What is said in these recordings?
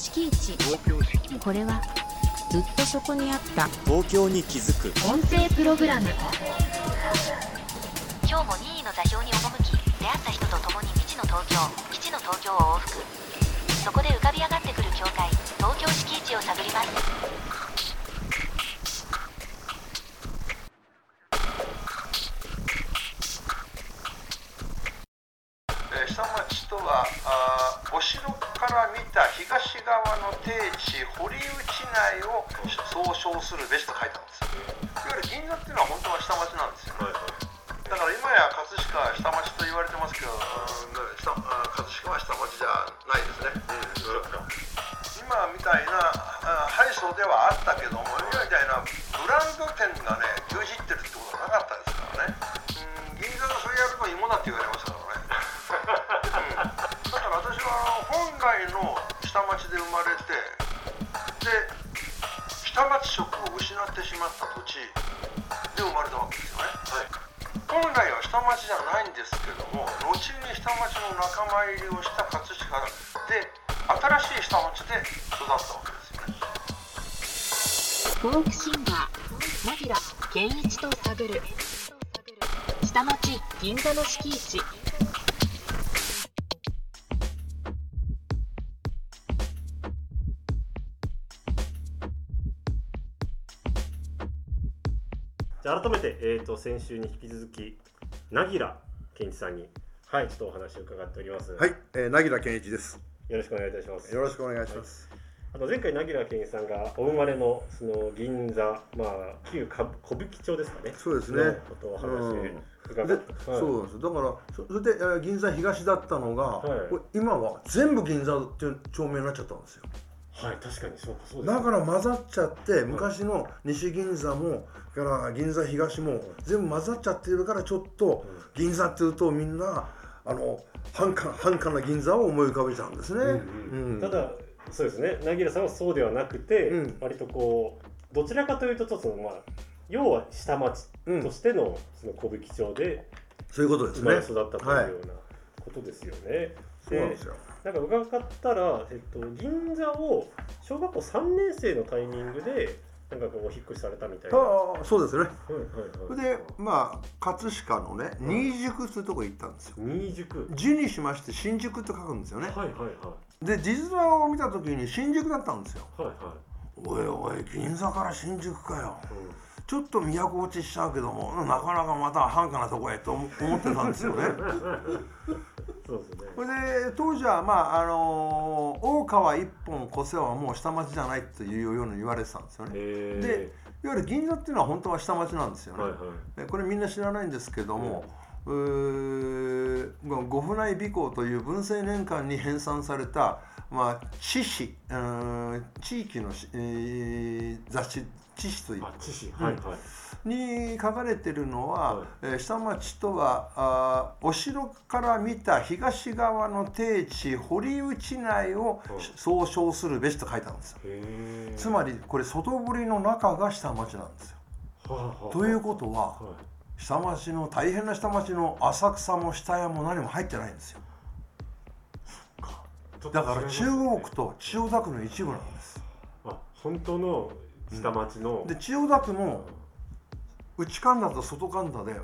敷地、これはずっとそこにあった東京に気づく音声プログラム。今日も任意の座標に赴き、出会った人と共に未知の東京、基地の東京を往復。そこで浮かび上がってくる境界、東京敷地を探ります。するべしと書いてあるんですよ。いわゆる銀座っていうのは本当は下町なんですよ、ね。はいはい、だから今や葛飾は下町と言われてますけど、葛飾は下町じゃないですね。今みたいなハイソーではあったけども、今みたいなブランド店がね牛耳ってるってことはなかったですからね。銀座がそれやると芋だって言われますからね。だから私は本来の下町で生まれて、で下町色を失ってしまった土地で生まれたわけですよね、はい、本来は下町じゃないんですけども、後に下町の仲間入りをした葛飾で新しい下町で育ったわけですよね。フォークシンガーナギラ健一と探る下町銀座の敷地。改めて、先週に引き続き凪良健一さんに、はい、ちょっとお話を伺っております。はい、凪良健一です。よろしくお願いいたします。よろしくお願いします。はい、前回凪良健一さんがお生まれ の, その銀座、まあ、旧小吹町ですかね。そうですね。ことをお話伺って、そうです。だからそれで銀座東だったのが、はい、今は全部銀座っていう町名になっちゃったんですよ。はい、確かにそうか、そうです。だから混ざっちゃって、昔の西銀座も、から銀座東も全部混ざっちゃってるから、ちょっと銀座っていうとみんな繁華な銀座を思い浮かべちゃうんですね。ただそうですね、凪良さんはそうではなくて、割とこうどちらかというとその、まあ、要は下町としてのその小吹町で生まれ育ったというようなことですよね。そうなんですよ。なんか伺ったら、銀座を小学校3年生のタイミングでなんかこうお引っ越しされたみたいな。あ、そうですね。で、まあ葛飾のね、新宿っていうとこ行ったんですよ。新宿。字にしまして新宿って書くんですよね。はいはいはい。で、地図を見た時に新宿だったんですよ。はいはい。おいおい、銀座から新宿かよ。ちょっと都落ちしちゃうけども、なかなかまた繁華なとこへと思ってたんですよね。そうですね。これで当時は、まあ大川一本越せはもう下町じゃないというように言われてたんですよね。で、いわゆる銀座っていうのは本当は下町なんですよね。はいはい、これみんな知らないんですけども、御府内美校という文政年間に編纂された、まあ、地域の、雑誌知識というに書かれているのは、はい、下町とはお城から見た東側の低地堀内内を総称するべしと書いてあるんですよ。つまりこれ外堀の中が下町なんですよ。ということは、下町の大変な下町の浅草も下屋も何も入ってないんですよ。だから中央区と千代田区の一部なんです。本当の下町の、で千代田区も内神田と外神田で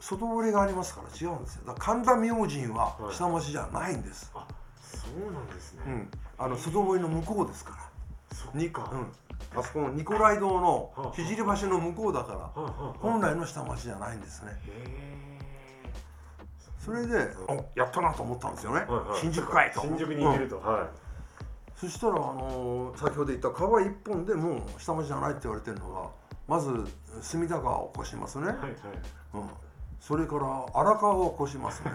外堀がありますから違うんですよ。だから神田明神は下町じゃないんです。はい、あ、そうなんですね。外堀の向こうですから。そっか。あそこのニコライ堂の聖橋の向こうだから、本来の下町じゃないんですね。それで、やったなと思ったんですよね。新宿かいと。新宿に行けると。はい。そしたら、先ほど言った川一本でもう下町じゃないって言われてるのが、まず隅田川を越しますね。はいはい、それから荒川を越しますね。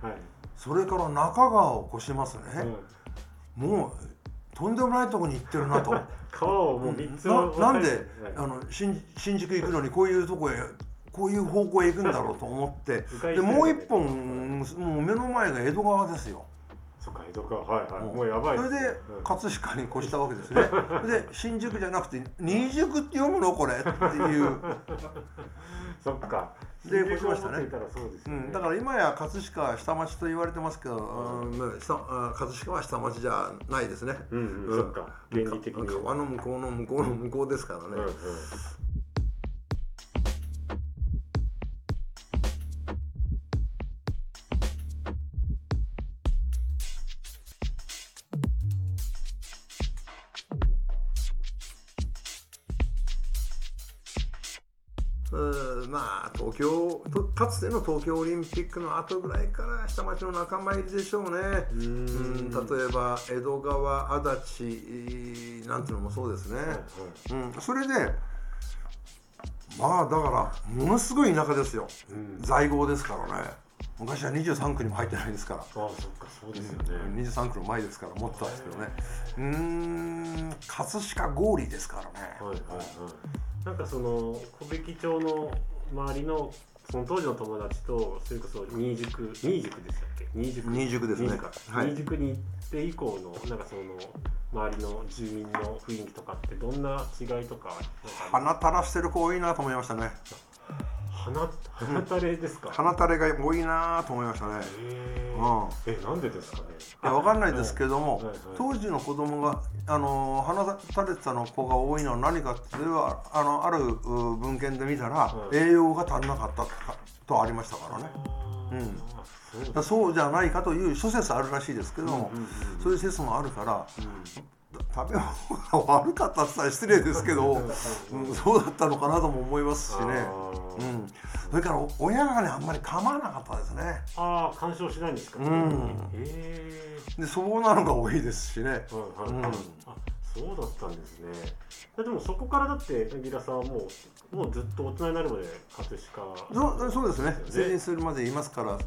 はい、それから中川を越しますね。もうとんでもないとこに行ってるなと。川をもう3つも、なんで、新宿行くのにこういうとこへ、こういう方向へ行くんだろうと思って。でもう一本、もう目の前が江戸川ですよ。もうやばい。それで葛飾に越したわけですね。で、新宿じゃなくて新宿って読むのこれっていう。そっか。で越しましたね。だから今や葛飾下町と言われてますけど、葛飾は下町じゃないですね。そっか、原理的に川の向こうの向こうの向こうですからね。東京かつての東京オリンピックの後ぐらいから下町の仲間入りでしょうね。例えば江戸川、足立なんてのもそうですね、それでまあだからものすごい田舎ですよ、在郷ですからね。昔は23区にも入ってないですから。ああ、そっか、そうですよね。23区の前ですからもっとあるんですけどね。葛飾郡ですからね。なんかその小引町の周りのその当時の友達と、それこそ新宿でしたっけ？新宿ですね。新宿に行って以降のなんかその周りの住民の雰囲気とかってどんな違いとか。鼻垂らしてる子多いなと思いましたね。鼻垂れですか？鼻垂れが多いなと思いましたね。なんでですかね。いや、わかんないですけども、当時の子供が鼻垂れてたの子が多いのは何かっていうのは、ある文献で見たら、栄養が足りなかったとありましたからね。そうじゃないかという諸説あるらしいですけども、そういう説もあるから、食べ物が悪かったって言ったら失礼ですけどそうだったのかなとも思いますしね。それから親がね、あんまり構わなかったですね。ああ、干渉しないんですか。で、そうなのが多いですしね。そうだったんですね。でもそこからだって柳楽さんはもうずっと大人になるまで葛飾、そうですね、成人するまでいますから。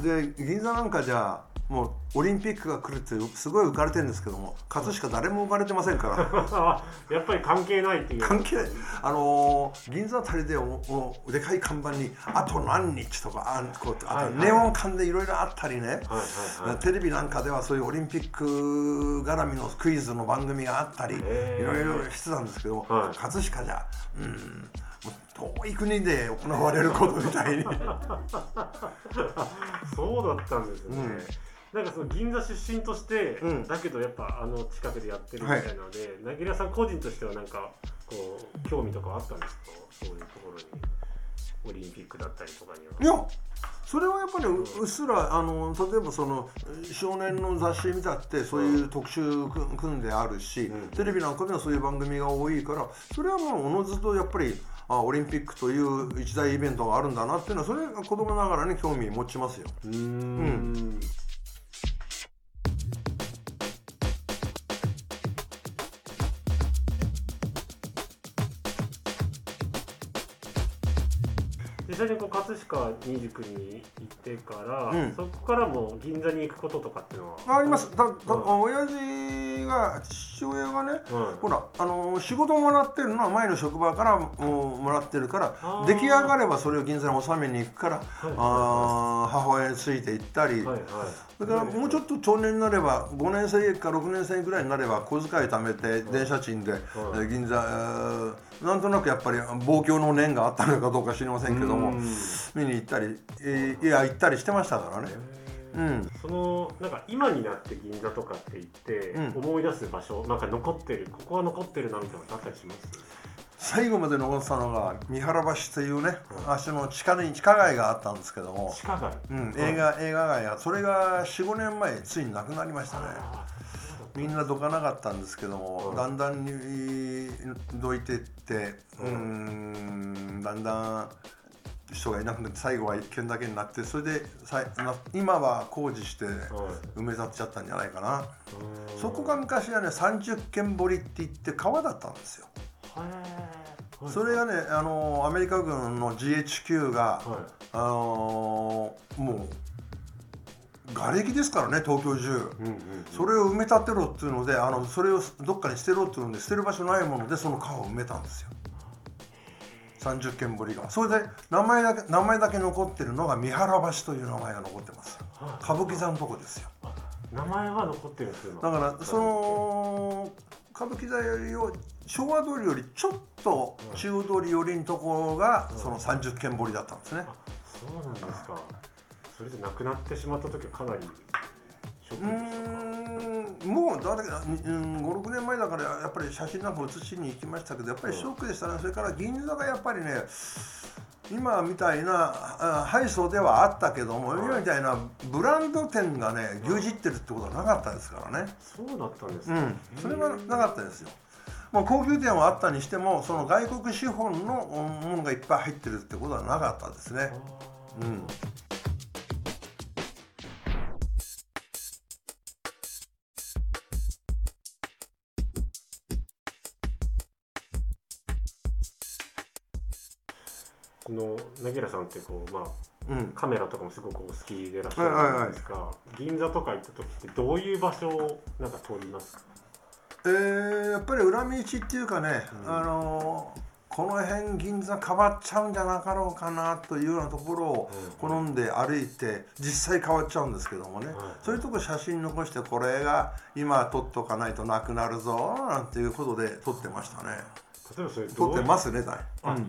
で、銀座なんかじゃもうオリンピックが来るってすごい浮かれてるんですけども、葛飾誰も浮かれてませんからやっぱり関係ないっていう。関係ない。銀座あたりででかい看板に「あと何日」とか、あとネオン管でいろいろあったりね。テレビなんかではそういうオリンピック絡みのクイズの番組があったりいろいろしてたんですけど、葛飾じゃ遠い国で行われることみたいにそうだったんですよね。なんかその銀座出身として、だけどやっぱ近くでやってるみたいなので、柳楽さん個人としてはなんかこう興味とかあったんですか、そういうところに、オリンピックだったりとかには。いや、それはやっぱりうっすら例えばその少年の雑誌見たってそういう特集組んであるし、テレビなんかではそういう番組が多いから、それはもうおのずとやっぱりオリンピックという一大イベントがあるんだなっていうのは、それが子供ながらに興味持ちますよ。実際に葛飾新宿に行ってから、そこからも銀座に行くこととかっていうのはあります。親父が、父親がね、ほら仕事をもらってるのは前の職場からもらってるから、出来上がればそれを銀座に納めに行くから、母親について行ったり、だからもうちょっと長年になれば5年生か6年生ぐらいになれば小遣い貯めて電車賃で銀座、なんとなくやっぱり望郷の念があったのかどうか知りませんけども、見に行ったり、いや行ったりしてましたからね。そのなんか今になって銀座とかって言って思い出す場所、なんか残ってる、ここは残ってるなみたいなのあったりします？最後まで残ってたのが三原橋というね、橋の地下街があったんですけども、地下街、映画街が、それが 4,5 年前ついになくなりましたね。みんなどかなかったんですけども、だんだんにどいてって、だんだん人がいなくなって、最後は一軒だけになって、それで今は工事して埋め立っちゃったんじゃないかな。そこが昔はね、30軒堀って言って川だったんですよ。それがね、アメリカ軍の GHQ が、もう瓦礫ですからね、東京中。それを埋め立てろっていうので、それをどっかに捨てろっていうので、捨てる場所ないものでその川を埋めたんですよ、30軒堀が。それで名前だけ残ってるのが三原橋という名前が残ってますよ。歌舞伎座のとこですよ。名前は残ってるんですよ。だからその歌舞伎座よりを昭和通りよりちょっと中央通り寄りのところがその30軒掘りだったんですね、うん、そうなんですか。それでなくなってしまった時はかなりショックでしたか。もうだから、5、6年前だからやっぱり写真なんか写しに行きましたけど、やっぱりショックでしたね。それから銀座がやっぱりね、今みたいな配送ではあったけども、今みたいなブランド店がね牛耳ってるってことはなかったですからね。そうだったんですか、うん、それはなかったですよ。まあ、高級店はあったにしても、その外国資本のものがいっぱい入ってるってことはなかったですね、うん、この凪良さんってこう、まあうん、カメラとかもすごくお好きでいらっしゃるじゃないですか、はいはいはい、銀座とか行った時ってどういう場所をなんか通りますか。やっぱり裏道っていうかね、うん、この辺銀座変わっちゃうんじゃなかろうかなというようなところを好んで歩いて、実際変わっちゃうんですけどもね、うん、そういうとこ写真残して、これが今撮っとかないとなくなるぞなんていうことで撮ってましたね。例えばそれ撮ってますね、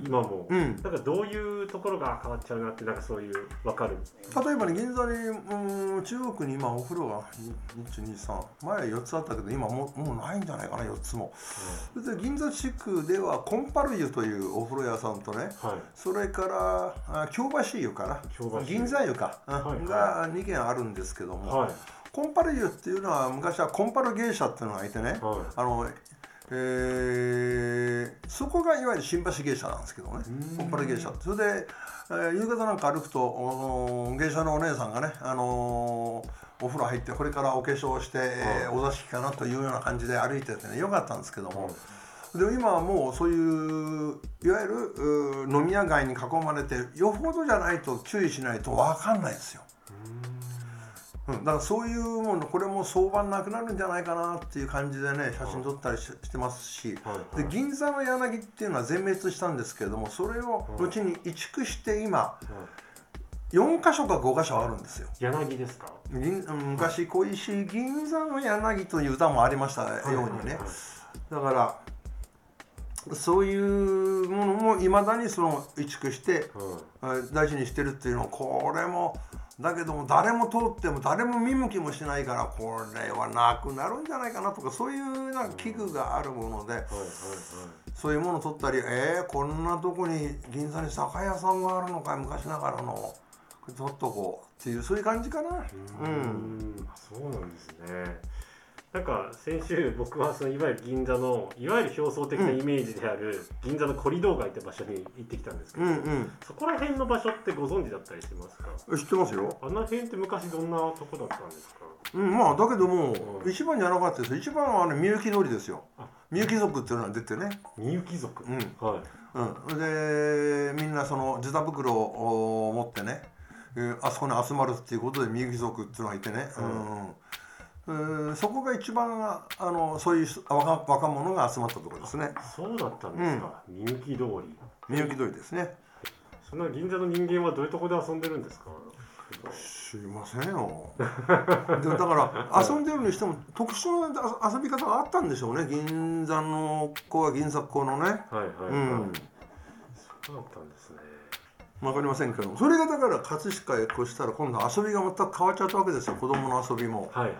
今も、うん、なんかどういうところが変わっちゃうなって、なんかそういう分かる。例えばね、銀座に、中国に今お風呂が 1,2,3 前4つあったけど、今もうないんじゃないかな、4つも、うん、で銀座地区ではコンパル湯というお風呂屋さんとね、はい、それから京橋湯かな、銀座湯か、はい、が2軒あるんですけども、はい、コンパル湯っていうのは昔はコンパル芸者っていうのがいてね、はい、そこがいわゆる新橋芸者なんですけどね、コンパル芸者って。それで、夕方なんか歩くと芸者のお姉さんがね、お風呂入って、これからお化粧して、お座敷かなというような感じで歩いててね、よかったんですけども、でも今はもうそういういわゆる飲み屋街に囲まれて、よほどじゃないと注意しないと分かんないですよ。うん、だからそういうもの、これも相場なくなるんじゃないかなっていう感じでね、写真撮ったり してますし、はいはい、で銀座の柳っていうのは全滅したんですけれども、それを後に移築して今、はいはい、4カ所か5カ所あるんですよ。柳ですか。昔小石銀座の柳という歌もありましたようにね、はいはいはい、だからそういうものもいまだにその移築して、はい、大事にしてるっていうのを、これもだけども誰も通っても誰も見向きもしないから、これはなくなるんじゃないかなとか、そういうなんか危惧があるもので、そういうものを取ったり、こんなとこに銀座に酒屋さんがあるのかい、昔ながらの取っとこうっていう、そういう感じかな。うん、そうなんですね。なんか先週僕はそのいわゆる銀座のいわゆる表層的なイメージである銀座のコリドー街って場所に行ってきたんですけど、うんうん、そこら辺の場所ってご存知だったりしますか。知ってますよ。あの辺って昔どんなとこだったんですか。うん、まあだけども、うん、一番じゃなかったです。一番はね、みゆき通りですよ。みゆき族っていうのが出てね、みゆき族、うん、はい、うん、でみんなその地座袋を持ってね、あそこに集まるっていうことでみゆき族っていうのがいてね、うん、うん、そこが一番そういう若者が集まったところですね。そうだったんですか。みゆき通り。みゆき通りですね。その銀座の人間はどういうところで遊んでるんですか。知りませんよ。でだから遊んでるにしても特殊な遊び方があったんでしょうね。銀座の子は銀座っ子のね。はいはい、はい、うん。そうだったんですね。わかりませんけど、それがだから葛飾へ越したら今度遊びが全く変わっちゃったわけですよ。子供の遊びも。はいはい。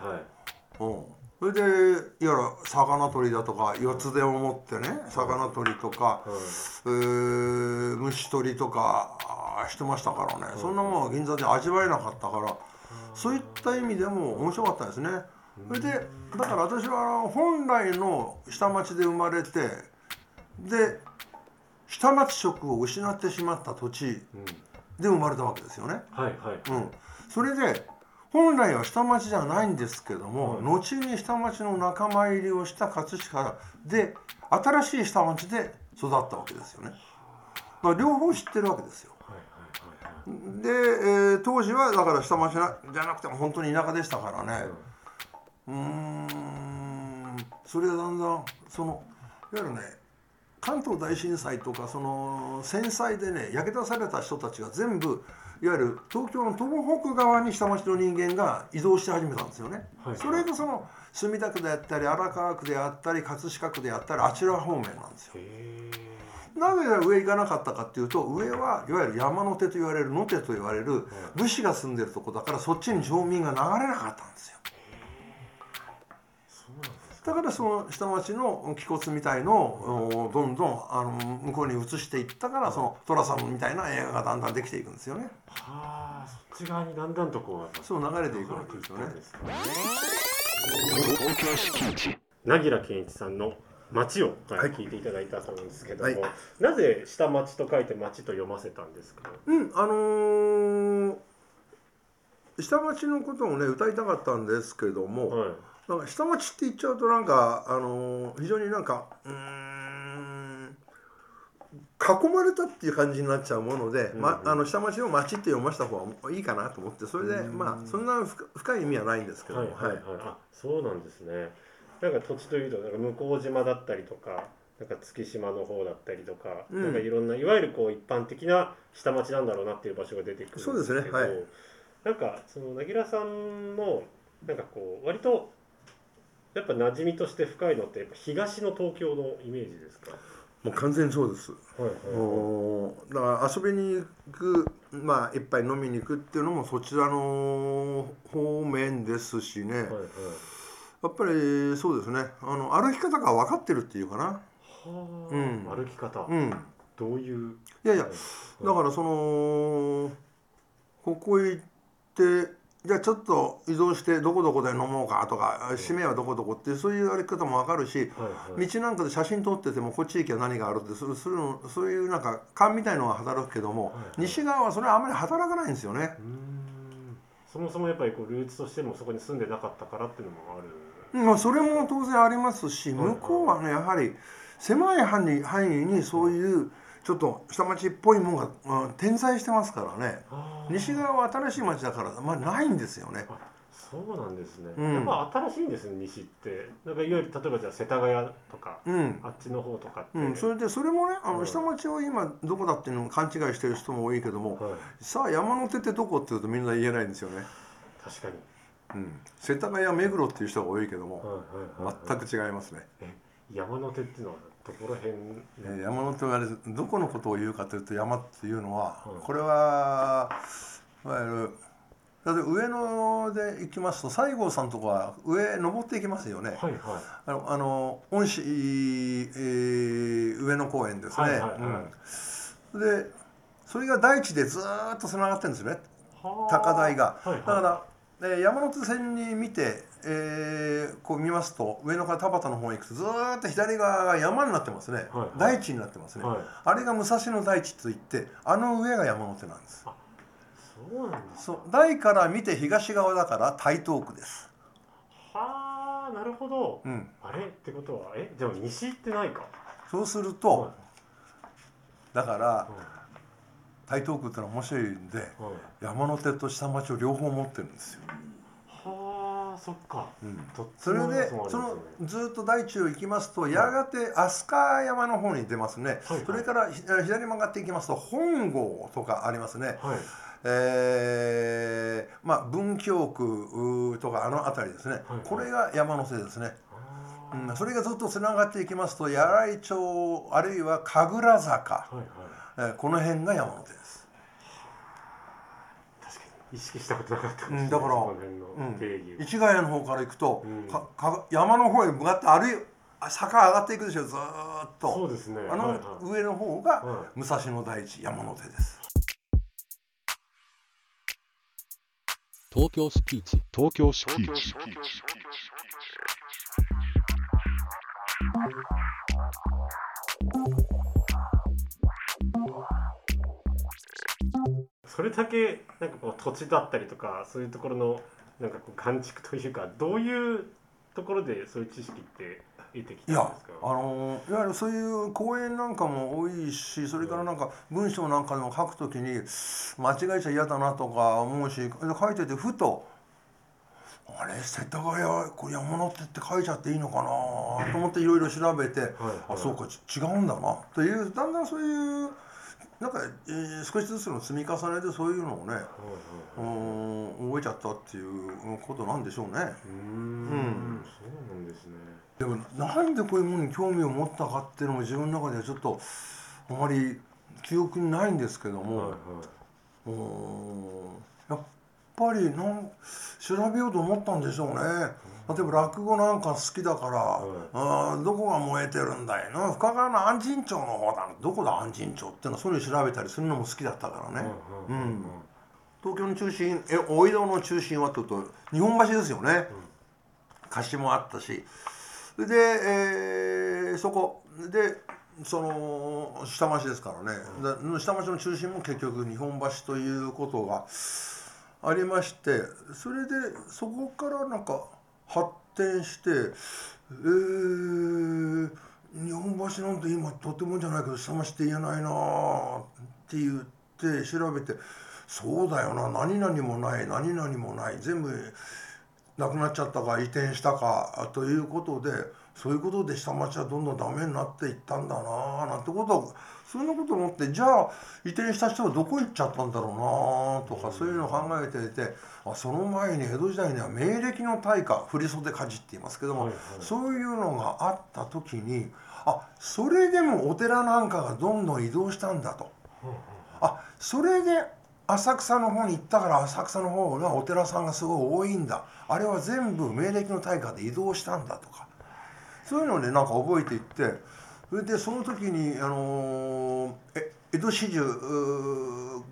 うん、それでいわゆる魚取りだとか、四つ手を持ってね、魚取りとか、はい、虫取りとかしてましたからね、はい、そんなものは銀座で味わえなかったから、はい、そういった意味でも面白かったですね。それでだから私は本来の下町で生まれて、で下町色を失ってしまった土地で生まれたわけですよね、はいはい、うん、それで本来は下町じゃないんですけども、はい、後に下町の仲間入りをした葛飾で新しい下町で育ったわけですよね。まあ、両方知ってるわけですよ、はいはいはい、で、当時はだから下町じゃなくても本当に田舎でしたからね、それがだんだんそのいわゆるね、関東大震災とかその戦災でね焼け出された人たちが全部いわゆる東京の東北側に下町の人間が移動して始めたんですよね、はい、それがその墨田区であったり荒川区であったり葛飾区であったりあちら方面なんですよ。なぜ上行かなかったかっていうと、上はいわゆる山の手と言われる野手と言われる武士が住んでるとこだから、そっちに町民が流れなかったんですよ。だからその下町の気骨みたいのをどんどん向こうに移していったから、その寅さんみたいな映画がだんだんできていくんですよね。はあ、そっち側にだんだんとこうそう流れていくわけですよね。梛木健一さんの町を聞いていただいたと思うんですけども、はいはい、なぜ下町と書いて町と読ませたんですか？下町のことをね歌いたかったんですけども、はい、なんか下町って言っちゃうとなんか、非常になんか囲まれたっていう感じになっちゃうもので、うんうん、下町を町って読ました方がいいかなと思って、それで、まあそんな深い意味はないんですけども、はいはいはい、あ、そうなんですね。なんか土地というとなんか向島だったりとか、なんか月島の方だったりとか、なんかいろんないわゆるこう一般的な下町なんだろうなっていう場所が出てくるんですけど、そうですね、はい、なんかその梛木さんのなんかこう割とやっぱ馴染みとして深いのってやっぱ東の東京のイメージですか？もう完全にそうです、はいはいはい、だから遊びに行く、まあ、いっぱい飲みに行くっていうのもそちらの方面ですしね、はいはい、やっぱりそうですね、歩き方が分かってるっていうかな、はあ、うん、歩き方、うん、どういう、いやいや、だからそのここ行ってじゃあちょっと移動してどこどこで飲もうかとか、締めはどこどこってそういう歩き方も分かるし、はいはい、道なんかで写真撮っててもこっち行きは何があるってそういうなんか勘みたいのが働くけども、はいはい、西側はそれはあまり働かないんですよね。うん、そもそもやっぱりこうルーツとしてもそこに住んでなかったからっていうのもある、まあ、それも当然ありますし、向こうはねやはり狭い範囲にそういうちょっと下町っぽいものが、点在してますからね。西側は新しい町だから、まあ、ないんですよね。あ、そうなんですね、うん、やっぱ新しいんですね西って。なんかいわゆる例えばじゃあ世田谷とか、うん、あっちの方とかって、うん、それもね下町を今どこだっていうのを勘違いしてる人も多いけども、はい、さあ山の手ってどこって言うとみんな言えないんですよね。確かに、うん、世田谷目黒っていう人が多いけども、はいはいはいはい、全く違いますね。山の手っていうのはどこら辺？山の手はどこのことを言うかというと、山っていうのは、これはいわゆるだって上野で行きますと西郷さんとかは上登っていきますよね、はいはい、恩賜、上野公園ですね、はいはいはい、うん、でそれが大地でずっとつながってるんですよね、高台が、はいはい、だから山手線に見て、こう見ますと上野から田端の方に行くとずーっと左側が山になってますね、はいはい、大地になってますね、はい、あれが武蔵野台地といって、あの上が山手なんです。あ、そうなんですか。台から見て東側だから台東区です。はあ、なるほど、うん、あれってことはでも西ってないか。そうすると、はい、だから、うん、台東区ってのは面白いんで、はい、山手と下町を両方持ってるんですよ。はあ、そっか、うん、それでそのずっと大地を行きますと、はい、やがて飛鳥山の方に出ますね、はい、それから左曲がっていきますと本郷とかありますね、はい、まあ文京区とかあの辺りですね、はいはい、これが山手ですね、うん、それがずっとつながっていきますと柳井町あるいは神楽坂、はいはい、この辺が山手です。確かに意識したことなかったんです、ね。だから、うん、市ヶ谷の方から行くと、うん、山の方へ向かって坂上がっていくでしょ、ずーっと。そうですね。あの、はいはい、上の方が武蔵野台地、山手です。東京スピーチ。東京スピーチ。それだけなんかこう土地だったりとかそういうところのなんかこう感触というか、どういうところでそういう知識って得てきたんですか？いわゆるそういう講演なんかも多いし、それからなんか文章なんかでも書くときに間違えちゃ嫌だなとか思うし、書いててふとあれ世田谷これ山手って書いちゃっていいのかなと思っていろいろ調べて、はいはい、あそうか違うんだなという、だんだんそういうなんか、少しずつの積み重ねでそういうのをね、覚えちゃったっていうことなんでしょうね。そうなんですね。でもなんでこういうものに興味を持ったかっていうのも自分の中ではちょっとあまり記憶にないんですけども、やっぱり調べようと思ったんでしょうね。例えば落語なんか好きだから、どこが燃えてるんだいな、深川の安神町の方だな、どこだ安神町ってのはそれを調べたりするのも好きだったからね。東京の中心、大井戸の中心はってこと日本橋ですよね。貸しもあったし、で、そこでその下町ですからね、下町の中心も結局日本橋ということがありまして、それでそこからなんか発展して、日本橋なんて今とてもじゃないけど下町って言えないなって言って調べて、そうだよな、何々もない何々もない、全部なくなっちゃったか移転したかということで、そういうことで下町はどんどんダメになっていったんだななんてことを、そんなこと思って、じゃあ移転した人はどこ行っちゃったんだろうなとか、そういうのを考えていて、その前に江戸時代には明暦の大火、振袖火事って言いますけども、そういうのがあった時に、それでもお寺なんかがどんどん移動したんだと、それで浅草の方に行ったから浅草の方がお寺さんがすごい多いんだ、あれは全部明暦の大火で移動したんだとか、そういうのをね、なんか覚えていって、それでその時に、江戸始終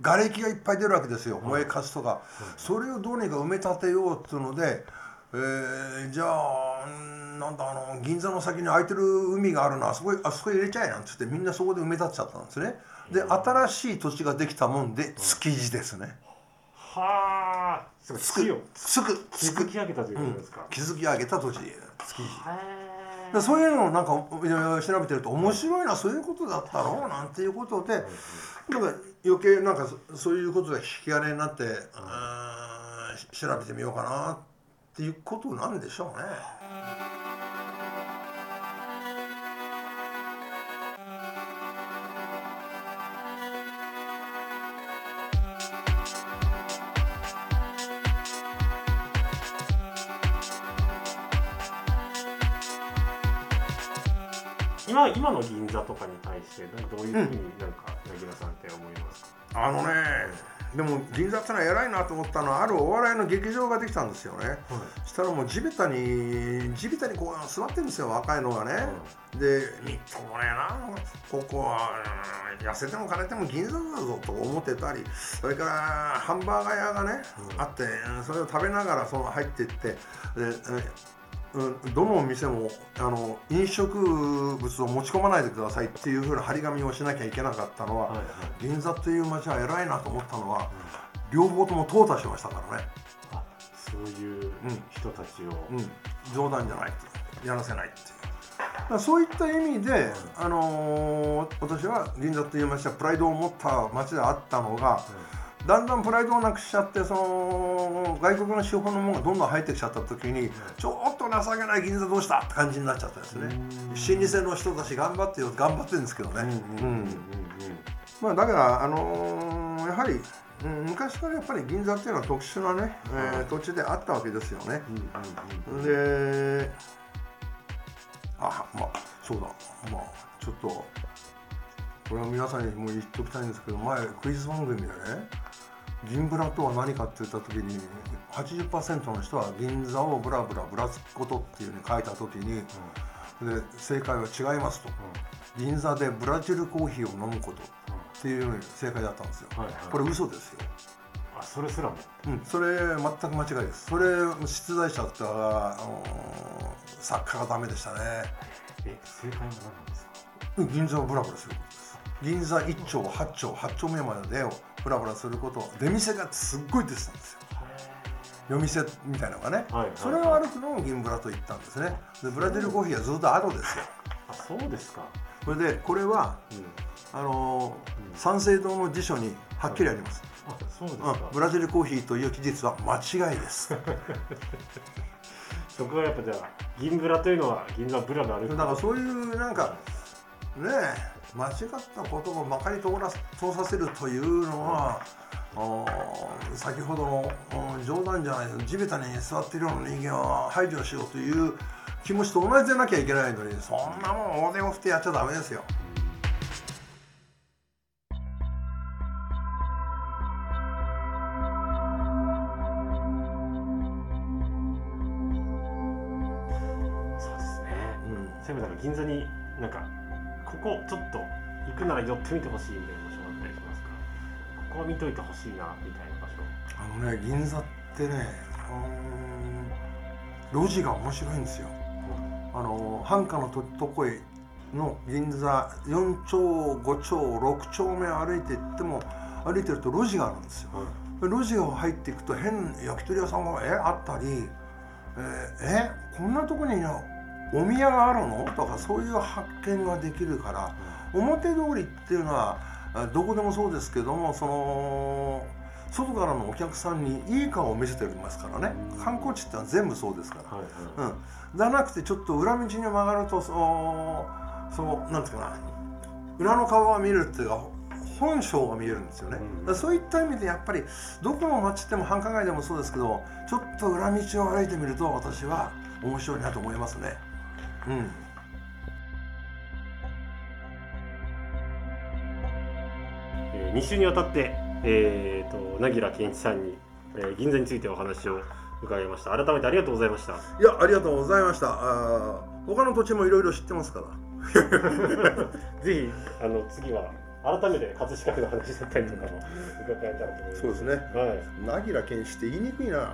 瓦礫がいっぱい出るわけですよ、燃えかすとか、それをどうにか埋め立てようっていうので、じゃあなんだ銀座の先に空いてる海があるな、あそこ入れちゃえなんて言って、みんなそこで埋め立てちゃったんですね。で、新しい土地ができたもんで築地ですね。はあ、築き上げたということですか。築き上げた土地、築地。そういうのをなんか調べてると面白いな、そういうことだったろうなんていうことで、なんか余計なんかそういうことが引き金になって、調べてみようかなっていうことなんでしょうね。今の銀座とかに対してどういうふうになんか柳楽さんって思いますか？でも銀座ってのは偉いなと思ったのは、あるお笑いの劇場ができたんですよね。そしたらもう地べたにこう座ってるんですよ、若いのがね。で、みっともねえな、ここは痩せても枯れても銀座だぞと思ってたり、それからハンバーガー屋がね、あって、それを食べながらその入っていって、でどのお店も飲食物を持ち込まないでくださいっていう風な張り紙をしなきゃいけなかったのは、銀座という街は偉いなと思ったのは、両方とも淘汰しましたからね。そういう人たちを、冗談じゃないとやらせないっていう、そういった意味で、私は銀座という街はプライドを持った街であったのが、だんだんプライドをなくしちゃって、その外国の資本のものがどんどん入ってきちゃった時に、ちょっと情けない銀座どうしたって感じになっちゃったですね。老舗の人たち頑張ってるんですけどね。だからやはり昔からやっぱり銀座っていうのは特殊なね、土地であったわけですよね。で、そうだ、ちょっとこれは皆さんにも言っておきたいんですけど、前クイズ番組でね、銀ブラとは何かって言った時に 80% の人は銀座をブラブラブラつくことっていうのに書いた時に、で正解は違いますと、銀座でブラジルコーヒーを飲むことっていうのに正解だったんですよ。これ嘘ですよ。それすらも、それ全く間違いです。それ出題者って作家がダメでしたね。正解は何なんですか？銀座をブラブラすることです。銀座1丁8丁8丁目までをブラブラすること、出店がすっごい出てたんですよ。夜店みたいなのがね、それを歩くのを銀ブラと言ったんですね。でブラジルコーヒーはずっと後ですよ。そうですか。それでこれは、三省堂の辞書にはっきりあります。そうですか。ブラジルコーヒーという記述は間違いです。そこはやっぱじゃあ銀ブラというのは銀座ブラがある、だからそういうなんかねえ、間違ったことをまかり通させるというのは、先ほどの冗談じゃないけど地べたに座っているような人間は排除しようという気持ちと同じでなきゃいけないのに、そんなもん大手を振ってやっちゃダメですよ。そうですね、うん、せめて銀座になんかここちょっと行くなら寄ってみてほしいみたいな場所があったりしますか？ここは見といてほしいなみたいな場所。あのね、銀座ってね、路地が面白いんですよ。繁華のとこへの銀座4丁5丁6丁目歩いていっても、歩いてると路地があるんですよ、路地を入っていくと変な焼き鳥屋さんがあったり、こんなとこにお宮があるのとか、そういう発見ができるから、表通りっていうのはどこでもそうですけども、その外からのお客さんにいい顔を見せておりますからね、観光地ってのは全部そうですから、じゃなくてちょっと裏道に曲がると、なんていうかな、裏の顔が見えるっていうか本性が見えるんですよね、そういった意味でやっぱりどこの街でも繁華街でもそうですけど、ちょっと裏道を歩いてみると私は面白いなと思いますね。2週にわたって、凪良健一さんに、銀座についてお話を伺いました。改めてありがとうございました。いや、ありがとうございました。他の土地もいろいろ知ってますからぜひ次は改めて葛飾区の話だったりとかも伺えたらと思います。そうですね、凪良健一って言いにくいな